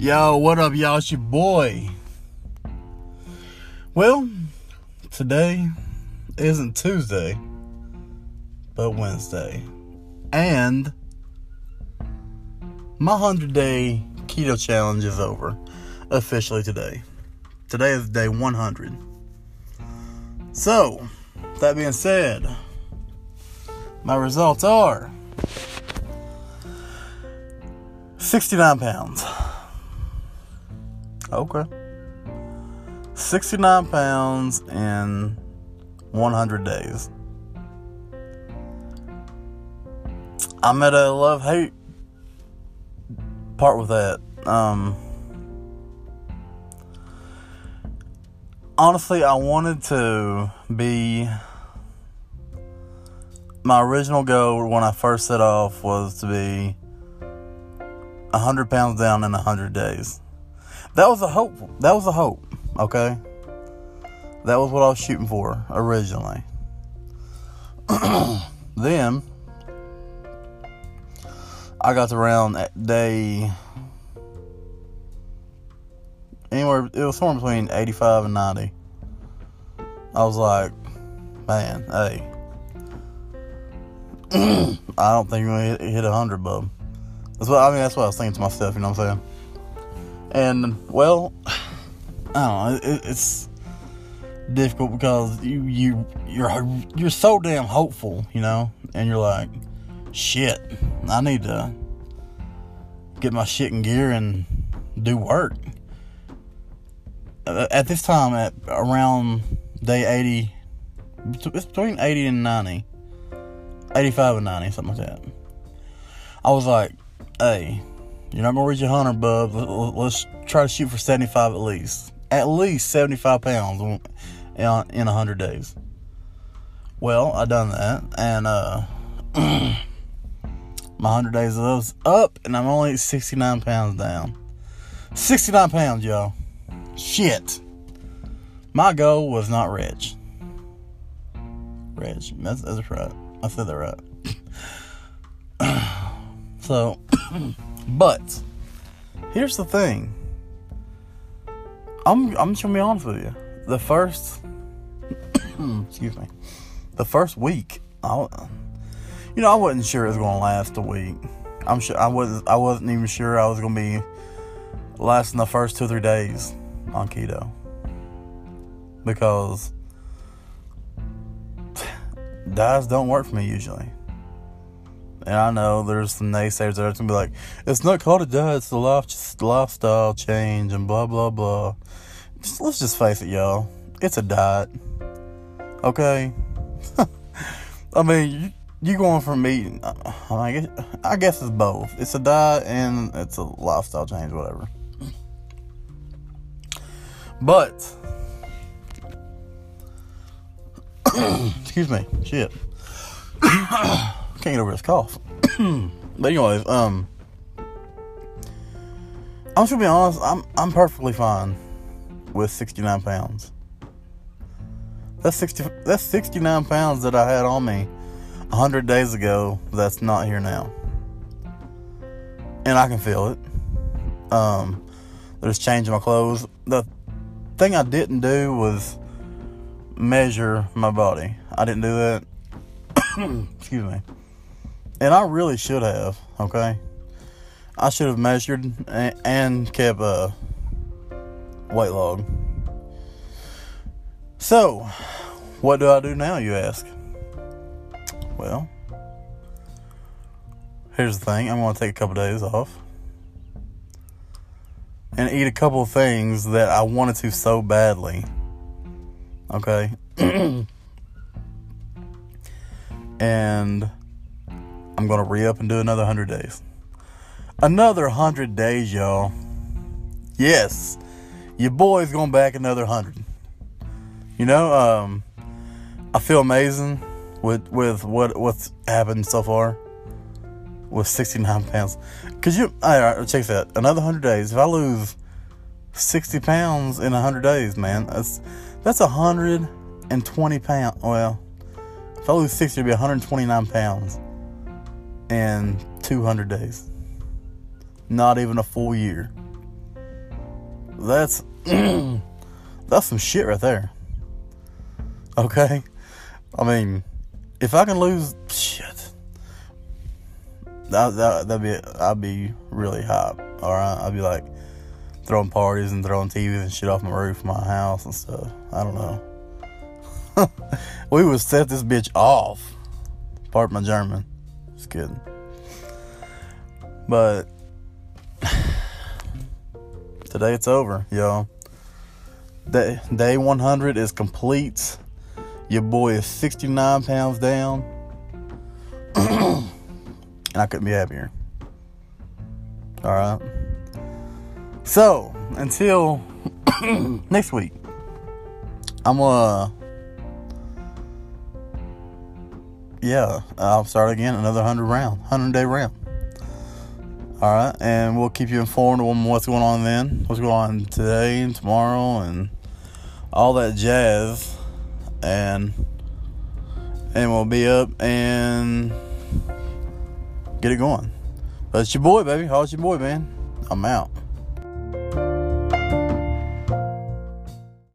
Yo, what up, y'all? It's your boy. Well, today isn't Tuesday, but Wednesday. And my 100-day keto challenge is over officially today. Today is day 100. So, that being said, my results are 69 pounds. Okay. 69 pounds in 100 days. I'm at a love-hate part with that. Honestly, I wanted to be... My original goal when I first set off was to be 100 pounds down in 100 days. That was a hope, okay? That was what I was shooting for originally. Then, I got to around day, it was somewhere between 85 and 90. I was like, man, hey, I don't think we're going to hit 100, bub. That's what I was thinking to myself, you know what I'm saying? And, well, I don't know, it's difficult because you're so damn hopeful, you know, and you're like, shit, I need to get my shit in gear and do work. At this time, at around day 80, it's between 80 and 90, 85 and 90, something like that, I was like, hey, you're not going to reach 100, bub. Let's try to shoot for 75 at least. At least 75 pounds in 100 days. Well, I done that. And my 100 days of those up, and I'm only 69 pounds down. 69 pounds, y'all. Shit. My goal was not rich. Rich. That's right. I said that right. So... But here's the thing. I'm just gonna be honest with you. The first week, I wasn't sure it was gonna last a week. I'm sure I wasn't even sure I was gonna be lasting the first 2 or 3 days on keto, because diets don't work for me usually. And I know there's some naysayers that are going to be like, it's not called a diet, it's the lifestyle change and blah, blah, blah. Let's just face it, y'all. It's a diet. Okay? I mean, you going from eating, I guess it's both. It's a diet and it's a lifestyle change, whatever. But, excuse me, shit. Can't get over this cough. But anyways, I'm just gonna be honest, I'm perfectly fine with 69 pounds. That's 69 pounds that I had on me 100 days ago that's not here now. And I can feel it. There's change in my clothes. The thing I didn't do was measure my body. I didn't do that. Excuse me. And I really should have, okay? I should have measured and kept a weight log. So, what do I do now, you ask? Well, here's the thing. I'm going to take a couple days off and eat a couple of things that I wanted to so badly, okay? And... I'm going to re-up and do another 100 days. Another 100 days, y'all. Yes. Your boy's going back another 100. You know, I feel amazing with what's happened so far with 69 pounds. All right, check that. Another 100 days. If I lose 60 pounds in 100 days, man, that's 120 pounds. Well, if I lose 60, it'd be 129 pounds. And 200 days. Not even a full year. That's that's some shit right there. Okay? I mean, if I can lose shit, I'd be really hype. Alright? I'd be like throwing parties and throwing TVs and shit off my roof of my house and stuff. I don't know. We would set this bitch off. Pardon my German. Just kidding. But today it's over, y'all. Day 100 is complete. Your boy is 69 pounds down. And I couldn't be happier. Alright. So, until next week, I'll start again another 100-day round. All right, and we'll keep you informed on what's going on then, what's going on today and tomorrow and all that jazz, and we'll be up and get it going. But it's your boy, baby. How's your boy, man? I'm out.